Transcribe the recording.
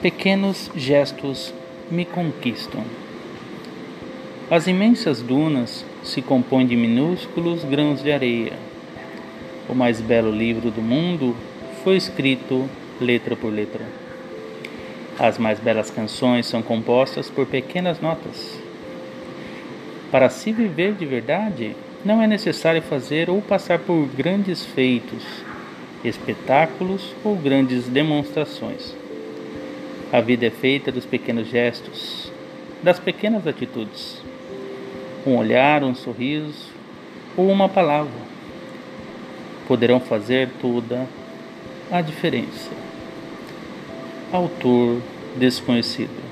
Pequenos gestos me conquistam. As imensas dunas se compõem de minúsculos grãos de areia. O mais belo livro do mundo foi escrito letra por letra. As mais belas canções são compostas por pequenas notas. Para se viver de verdade, não é necessário fazer ou passar por grandes feitos, espetáculos ou grandes demonstrações. A vida é feita dos pequenos gestos, das pequenas atitudes. Um olhar, um sorriso ou uma palavra poderão fazer toda a diferença. Autor desconhecido.